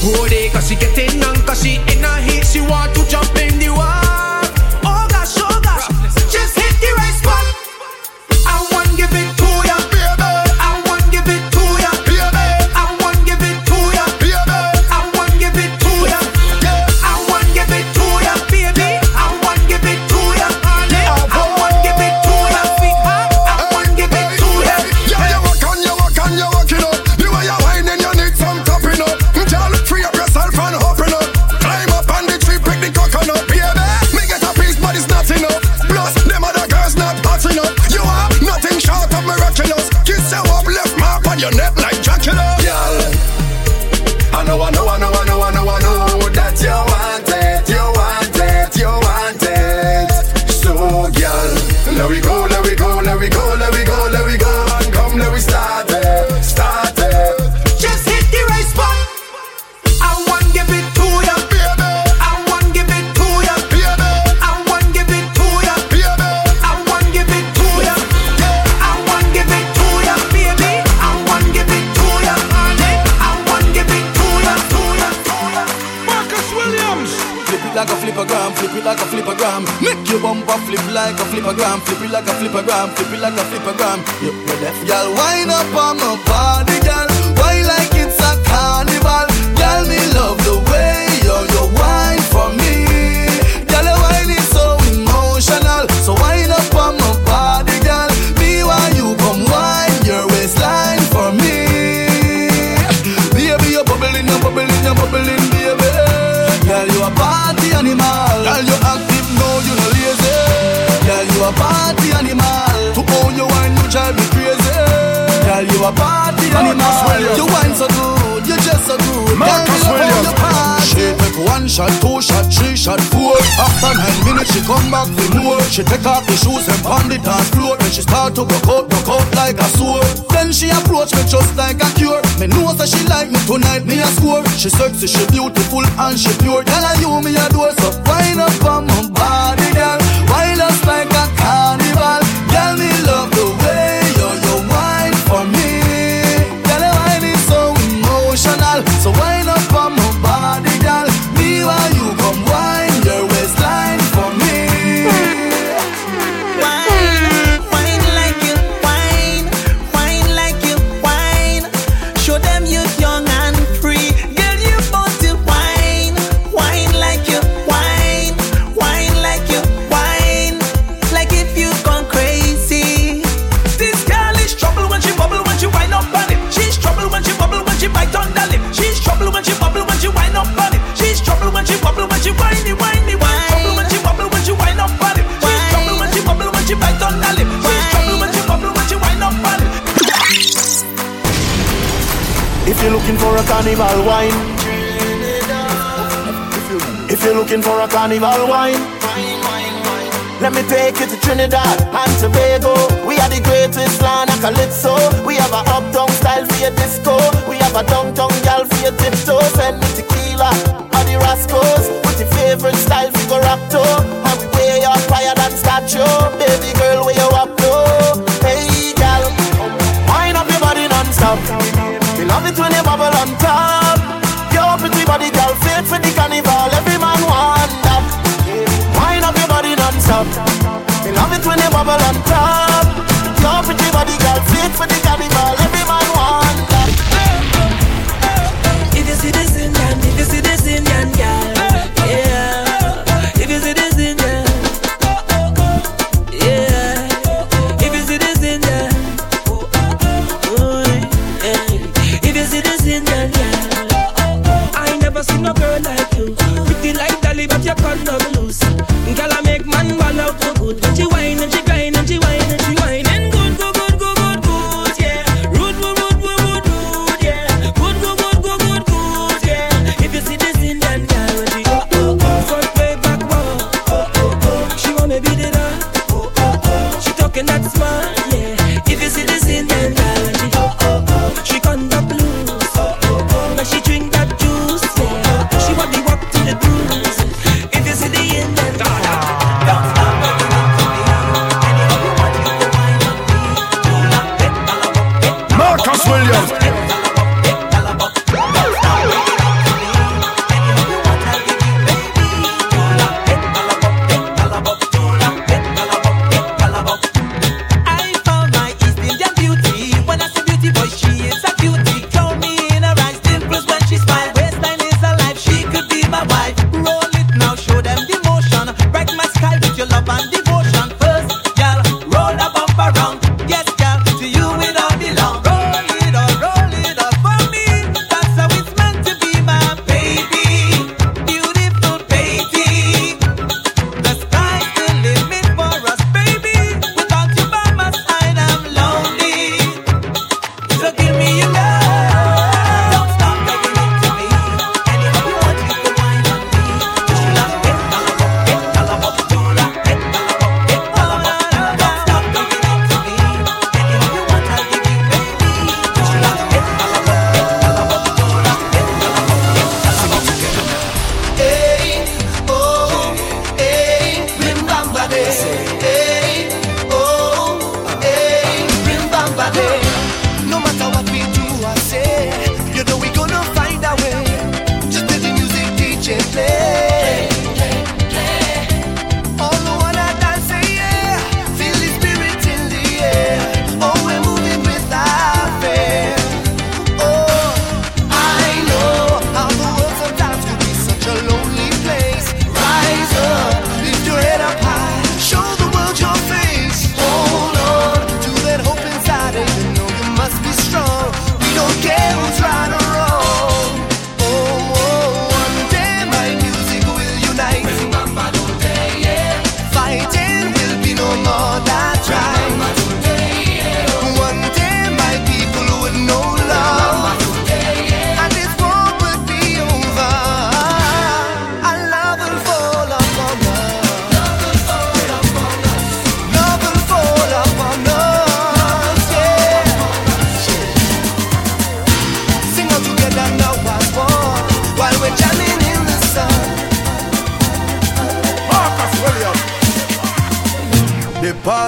Who they? Cause she getting on, cause she in a heat. She want to jump in the water. Oh gosh, just hit the right spot. I want give it to ya, baby. I want give it to ya, baby. I want give it to ya, baby. I want give it to ya, yeah. I want give it to ya, baby. I want give it to ya, honey. I want give it to ya, sweetheart. I want give it to ya. Yeah, you walk on, you walk on, you walk it up. You are your wine and you need some topping up. Your neck like Dracula, girl. I know that you want it, So, girl, let we go, and come, let we start it, Just hit the right spot. I want give it to ya, baby. I want give it to ya, baby. I want give it to ya, baby. I want give it to ya, yeah. I want give it to ya, baby. Like a flippogram, flip it like a flippogram. Make your bumper flip like a flippogram, flip it like a flippogram, flip it like a flippogram. You with it, y'all wind up on my body, y'all. Why like it's a carnival? Y'all me love the way you wine for me. Y'all wine is so emotional, so wind up on my body, y'all. Me while you come wine your waistline for me. Baby, you're bubbling, baby. Girl, you a party animal. Girl, you active, no, you no lazy. Girl, you a party animal. To own your wine, you drive me crazy. Girl, you a party animal. You wine so good, you just so good. Marius Williams. She take one shot, two shot, three shot, four. After 9 minutes, she come back with more. She take off the shoes and pound it on floor. Then she start to go out like a sword. Then she approach me just like a cure. Me know that she like me tonight, me a score. She sexy, she beautiful and she pure. Girl, I you me a door, so wind up on my body, girl. Wind us like a carnival. Girl, me love the way you wine for me. Girl, the wine is so emotional. So wind up on my body, girl. Me while you come wine your waistline for me. Wine, wine like you wine. Wine like you wine. Show them you young and free. Girl, you want to wine. Wine like you wine. Wine like you wine. Like if you gone crazy. This girl is trouble when she bubble, when she wind up on it. She's trouble when she bubble, when she bite on the lip. She's trouble when she bubble, when she wind up on it. She's trouble when she bubble, when she winey, winey, wine. Trouble when she bubble, when she wind up on it. She's trouble when she bubble, when she bite on the lip. She's trouble when she bubble, when she wind up on it. If you're looking for a carnival wine, if you're looking for a carnival wine, let me take you to Trinidad and Tobago. We are the greatest land of Calypso. We have a uptown style for your disco. We have a downtown gal for your tiptoe. Send me tequila or the Rascals. With your favorite style for your rapto. And we wear your fire than statue. Baby girl, where you up to? Hey gal, wind up your body non-stop. We love it when you bubble on top. Your pretty body, girl, fit for the carnival. Every man want that. Wind up your body non-stop. We love it when you bubble on top. Your pretty body, girl, fit for the carnival. Every man want that. If you see this Indian, girl, yeah. If you see this Indian, yeah. If you see this Indian. This is in the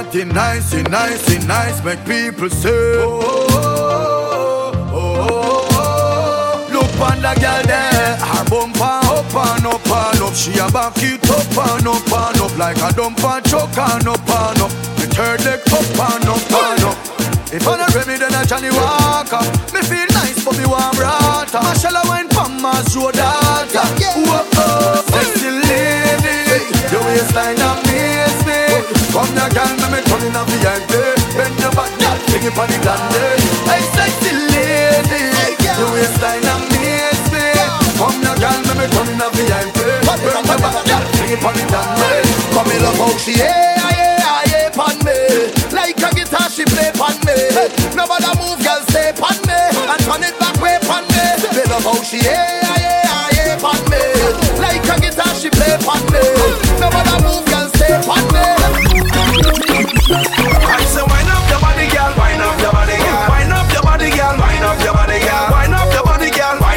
party nice, it nice, it nice, make people say oh, oh, oh, oh, oh, oh. Look on the girl there, her bumper up and up and up. She a back it up and up like a dumper choke and up, the third leg up and up and up. If I don't remedy, then I Johnny Walker. Me feel nice, but me warm brata. I shall I went from my soda. Whoa, oh, sexy lady, your waistline amaze me. Come now, girl, me turn in a VIP. Bend your back, girl, bring it for the dandy. Hey, sexy lady, your waistline amaze me. Come now, girl, me turn in a VIP. Bend your back, girl, bring it for the dandy. Come in love how she yeah, pan me. Like a guitar, she play pan me. Nobody move, girl, stay pan me. And turn it back way pan me. Me love how she yeah, pan me. Like a guitar, she play pan me. Nobody move, girl, stay pan me. I say, wind up your body, girl, wind up your body, girl, wind up your body, girl, wind up your body, girl, wind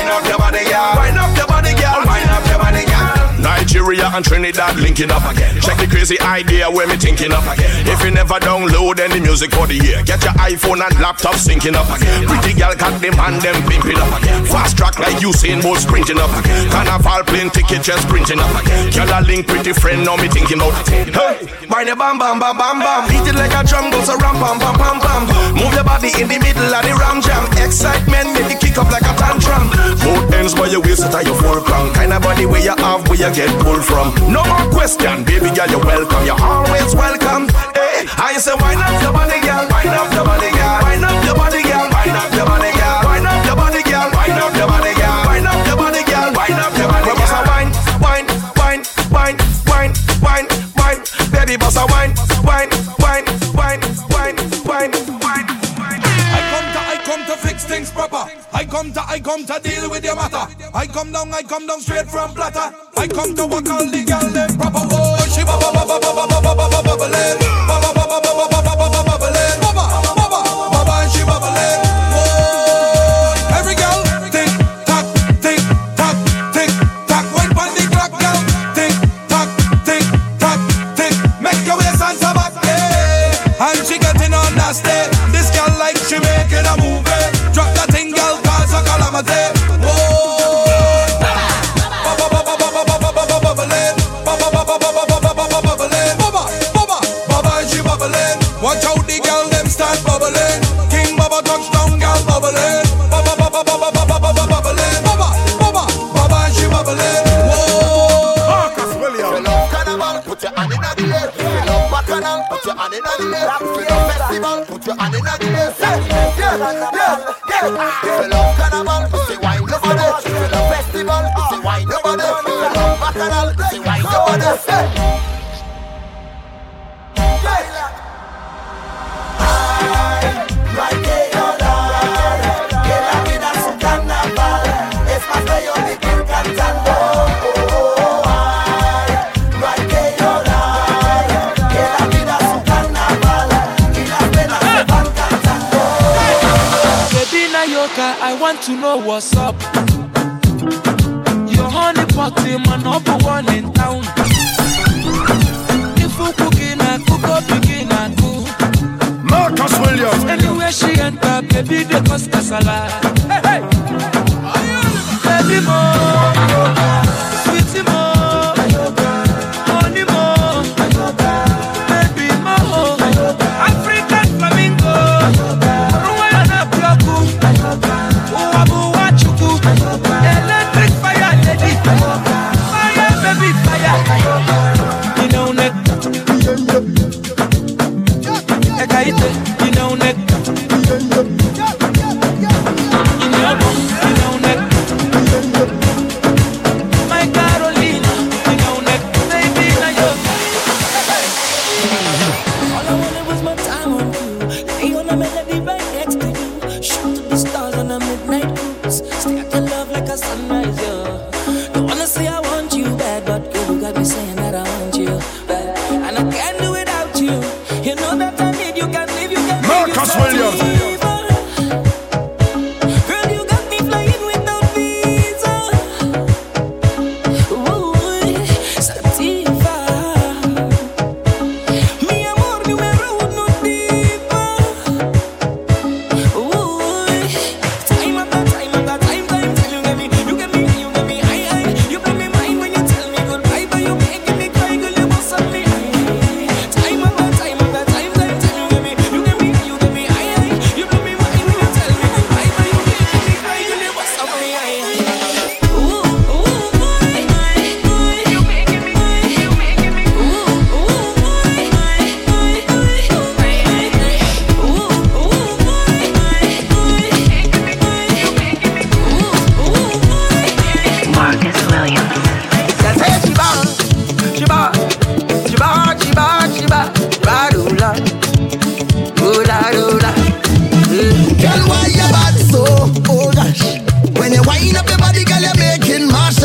up your body, girl, wind up your body, girl, wind up your body, girl, wind up your body, girl. Nigeria and Trinidad linking up again. Check the crazy idea where me thinking up again. If you never download any music for the year, get your iPhone and laptop syncing up again. Pretty girl got them and them pimping up again. Fast track like Usain Bolt sprinting up again. Carnival plane ticket just sprinting up again. Girl a link pretty friend now me thinking out again. Hey, mind the bam bam bam bam bam. Beat it like a drum goes a ram bam bam bam bam. Move your body in the middle of the ram jam. Excitement make it kick up like a tantrum. Both ends by your waist at your foreground. Kind of body where you have where you get pulled from. No more question, baby girl, you're welcome. You're always welcome. Hey, I say, wind up your body, girl. Wind up your body, girl. Wind up your body, girl. Wind up your body, girl. Wind up your body, girl. Wind up your body, girl. Wind up your body, girl. Wind up your body, girl. Wine, wine, wine, wine, wine, wine, wine. Baby, bossa wine, wine, wine, wine, wine, wine, wine. I come to fix things proper. I come to deal with your matter. I come down straight from Plata. I come to work on the girl them proper. Oh, she ba ba ba ba ba ba ba ba ba ba ba ba ba ba ba ba ba ba ba ba ba ba she ba ba. Oh, every girl tick tock tick tock tick tock. Wait for the clock, girl. Tick tock tick tock tick. Make your waist and back, yeah. And she getting on that stage. This girl like she making a move. Drop that thing, girl, 'cause I call her my. I want to know what's up. Your honey pot, the man number one in town. If you cooking and cook up, begin and cook. Marius Williams. Anywhere she enter, baby, they cost a salad. Hey, hey. Baby, more, sweetie, more.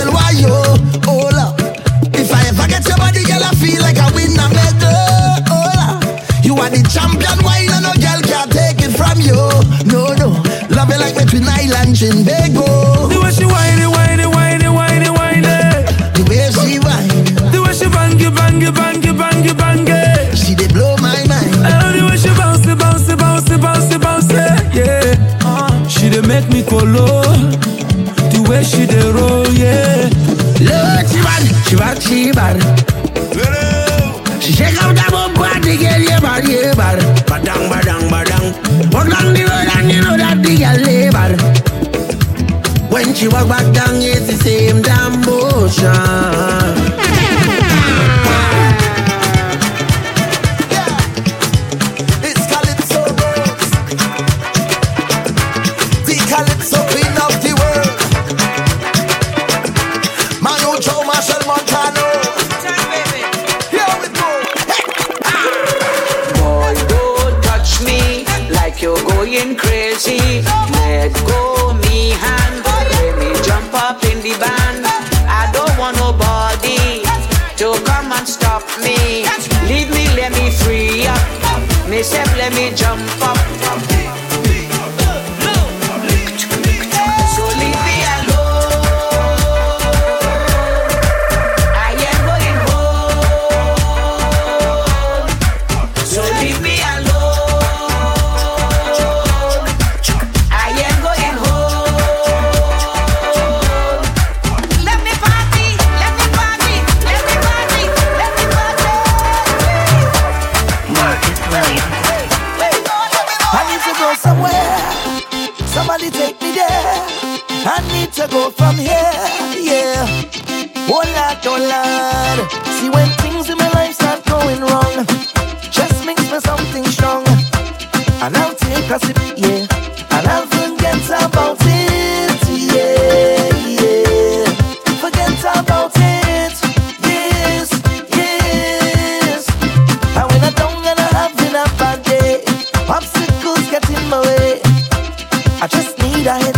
tell why yo, hola. If I ever get your body, girl, I feel like I win a medal, hola. You are the champion, why no, no girl can't take it from you, no, no. Love it like me twin island Trinidad. The way she whiny, whiny, whiny, whiny, whiny. The way she whiny. The way she bangy, bangy, bangy, bangy, bangy. She did blow my mind. Oh, the way she bounce, bounce, bounce, bounce, bounce, yeah. She did make me color. The way she did roll, yeah. Look, she bad, she bad, she bad. She shake out that bum body, girl, yeah, bad, yeah, bad. Badang, badang, badang. Walk down the road and you know that the girl yeah bad. When she walk back down, it's the same damn motion. Let go me hand, let me jump up in the van. I don't want nobody to come and stop me. Leave me, let me free up. Myself, let me jump up. So leave me alone. I am going home. So leave me alone. To go from here, yeah. Oh Lord, see when things in my life start going wrong, just mix me something strong, and I'll take a sip, yeah, and I'll forget about it, yeah, yeah, forget about it, yes, yes. And when I don't and I'm having a bad day, obstacles get in my way, I just need a hit.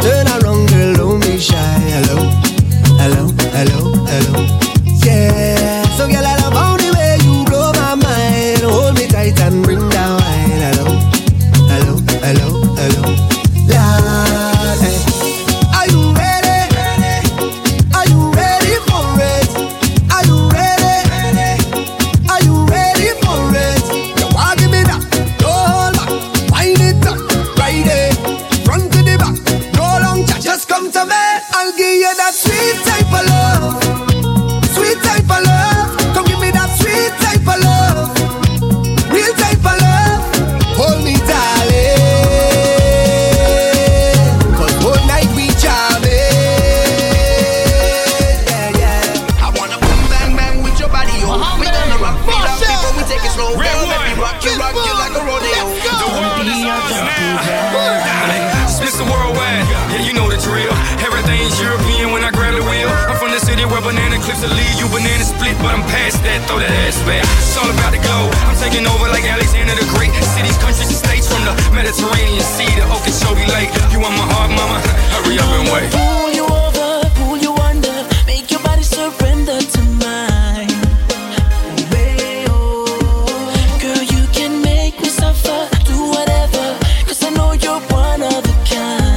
Turn around. the split, but I'm past that. Throw that ass back. It's all about the glow. I'm taking over like Alexander the Great. Cities, countries, and states, from the Mediterranean Sea to Okeechobee Lake. You want my heart, mama? Hurry up and wait. Pull you over, pull you under, make your body surrender to mine. Girl, you can make me suffer, do whatever, 'cause I know you're one of a kind.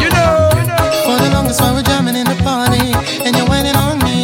You know, for the longest while we're jamming in the party, and you're waiting on me.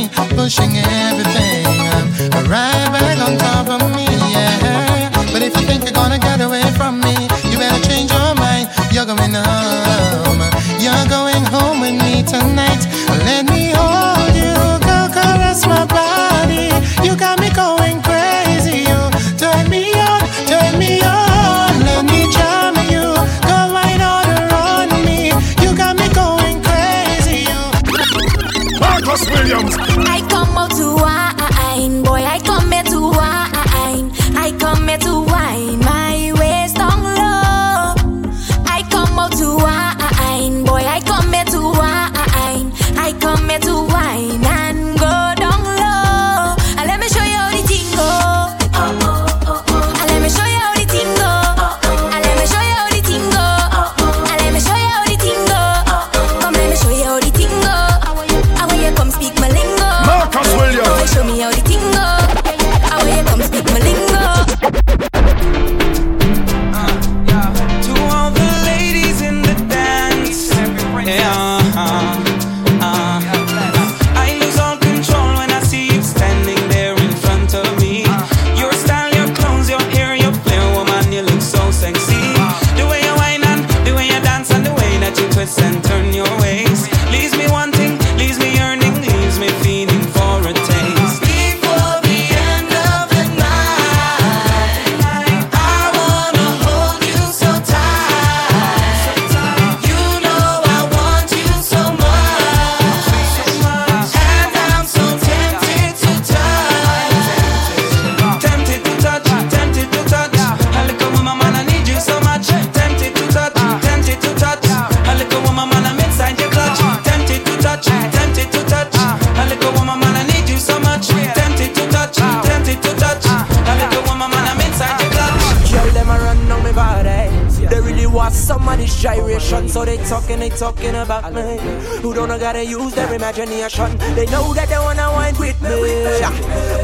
Talking about me, who don't know gotta use their imagination. They know that they wanna wind with me,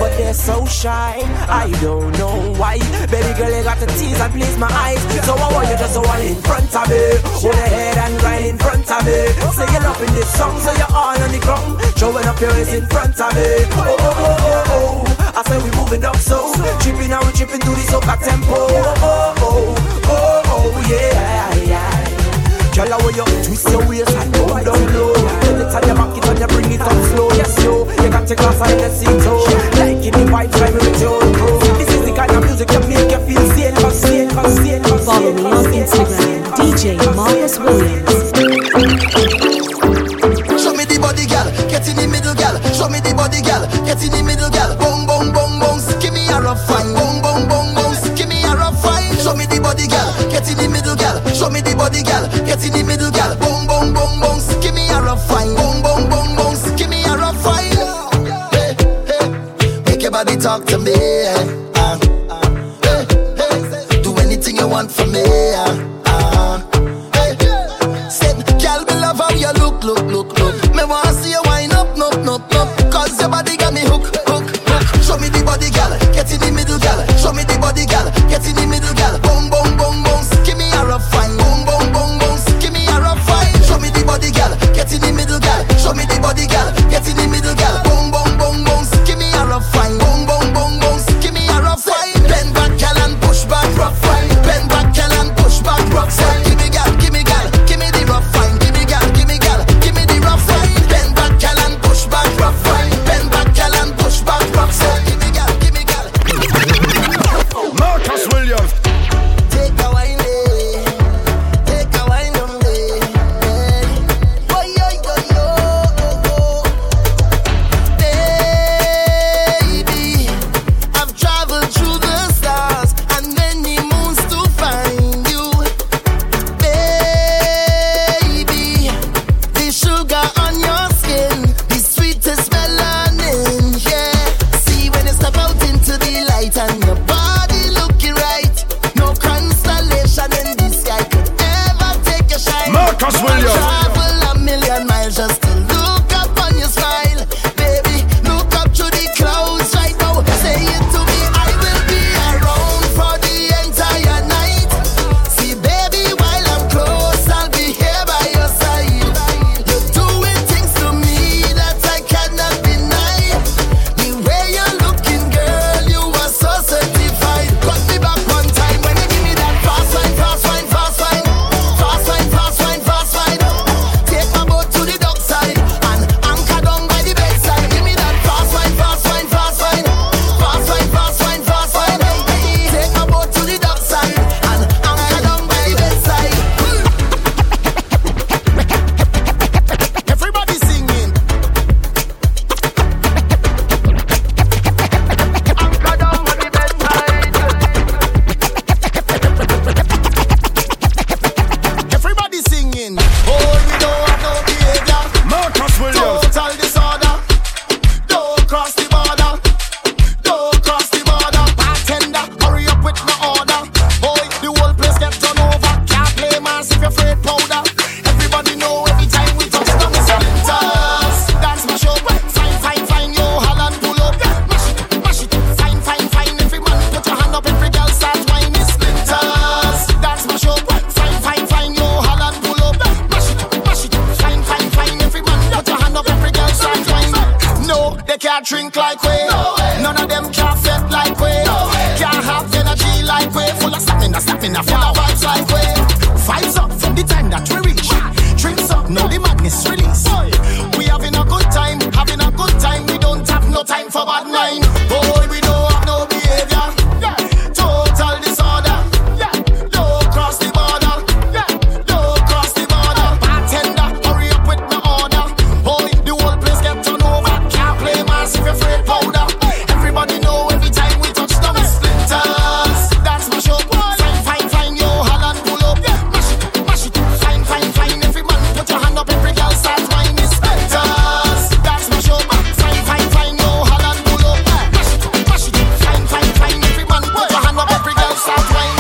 but they're so shy. I don't know why. Baby girl, you got to tease and please my eyes. So I want you just to walk in front of me, hold your head and grind in front of me. Say you're loving this song, so you're all on the ground, showing up your waist in front of me. Oh oh oh oh oh, I say we moving up so, chipping out, chipping through this upper tempo. Oh oh oh oh oh yeah. Girl, how you twist your waist and go down low. Let's have your back it and you bring it up slow. Yes, yo, you got your glass and let's see toe. Like in the vibes, I'm with your bro. This is the kind of music that make you feel safe. Follow me on Instagram, DJ Marius Williams. Show me the body, girl, get in the middle, girl. Show me the body, girl, get in the middle, girl. Bong, bong, bong, bong, give me a rough fine. Bong, bong, bong, bong, give me a rough fine. Show me the body, girl, get in the middle, girl. Show me the body, girl, get in the middle, girl. Bong, bong, bong, bong, give me a rough fine. Bong, bong, bong, bong, give me a rough fine. Hey, hey, make your body talk to me. Hey, hey, do anything you want for me. Give me the rough fine, give me gal, give me the rough fine. Bend back, can't drink like we. No way. None of them can't fit like we. No way. Can't have energy like we. Full of stamina, stamina, full of vibes like we. Vibes up from the time that we reach. Drinks up, now the madness release. We having a good time, having a good time. We don't have no time for bad mind. Boy, we don't have no behavior. Total disorder. Don't cross the border. Don't cross the border. Bartender, hurry up with my order. Holy, the whole place get turned over. Can't play mass if you're afraid powder. Everybody know every time we touch them splinters. That's my show. Fine, fine, fine, yo, Holland, pull up. Mash it up, mash it up. Fine, fine, fine, every man put your hand up, every girl start mine. It's splinters. That's my show. Fine, fine, fine, yo, Holland, pull up. Mash it up, fine, fine, fine, every man put your hand up, every girl start mine.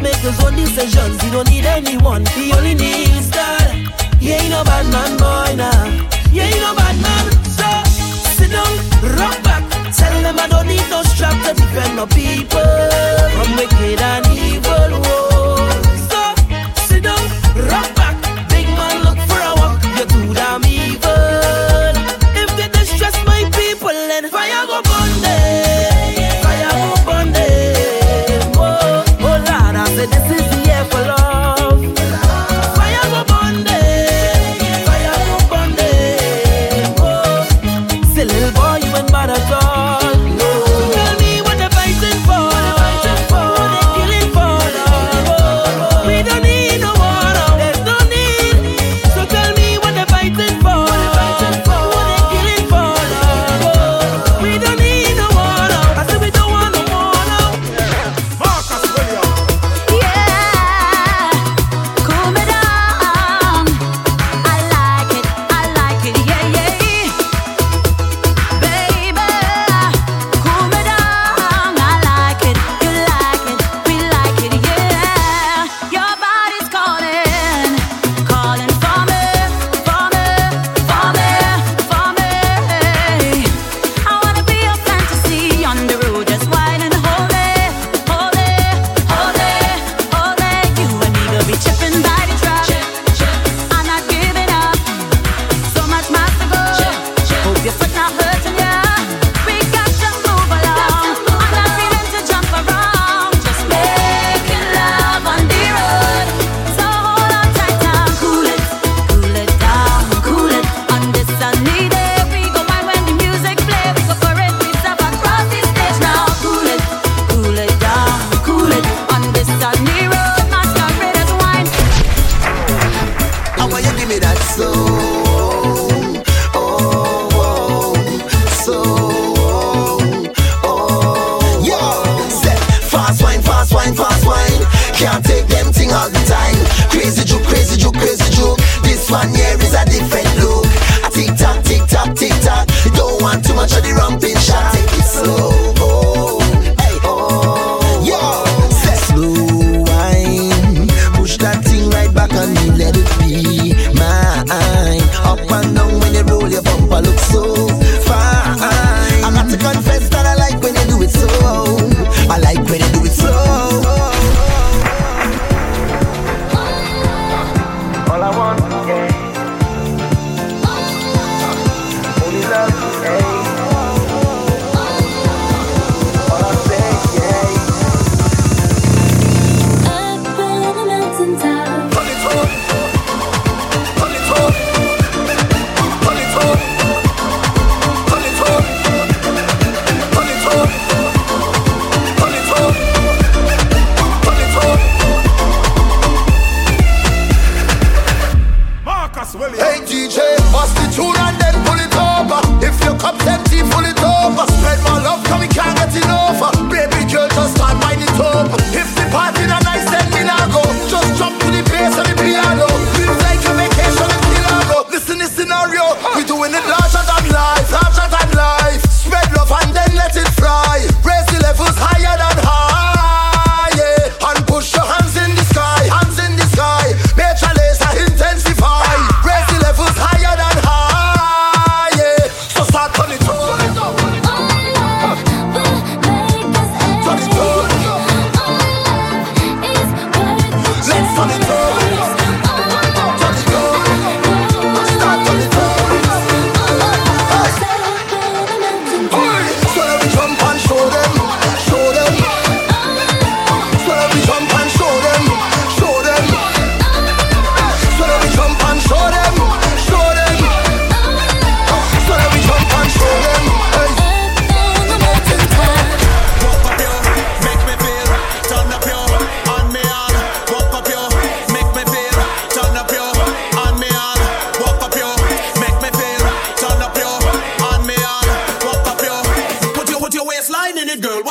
just make his own decisions. He don't need anyone, he only needs God. He ain't no bad man, boy, nah. He ain't no bad man, so sit down, rock back. Tell them I don't need no strap to defend my people from wicked and evil, whoa. So sit down, rock back. Big man, look for a walk, you're too damn evil. If they distress my people, then fire go burn them. Fire go burn them, whoa. Oh Lord, I said this is the year for love.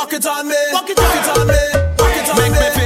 Walk it on me, walk it on me, walk it on me.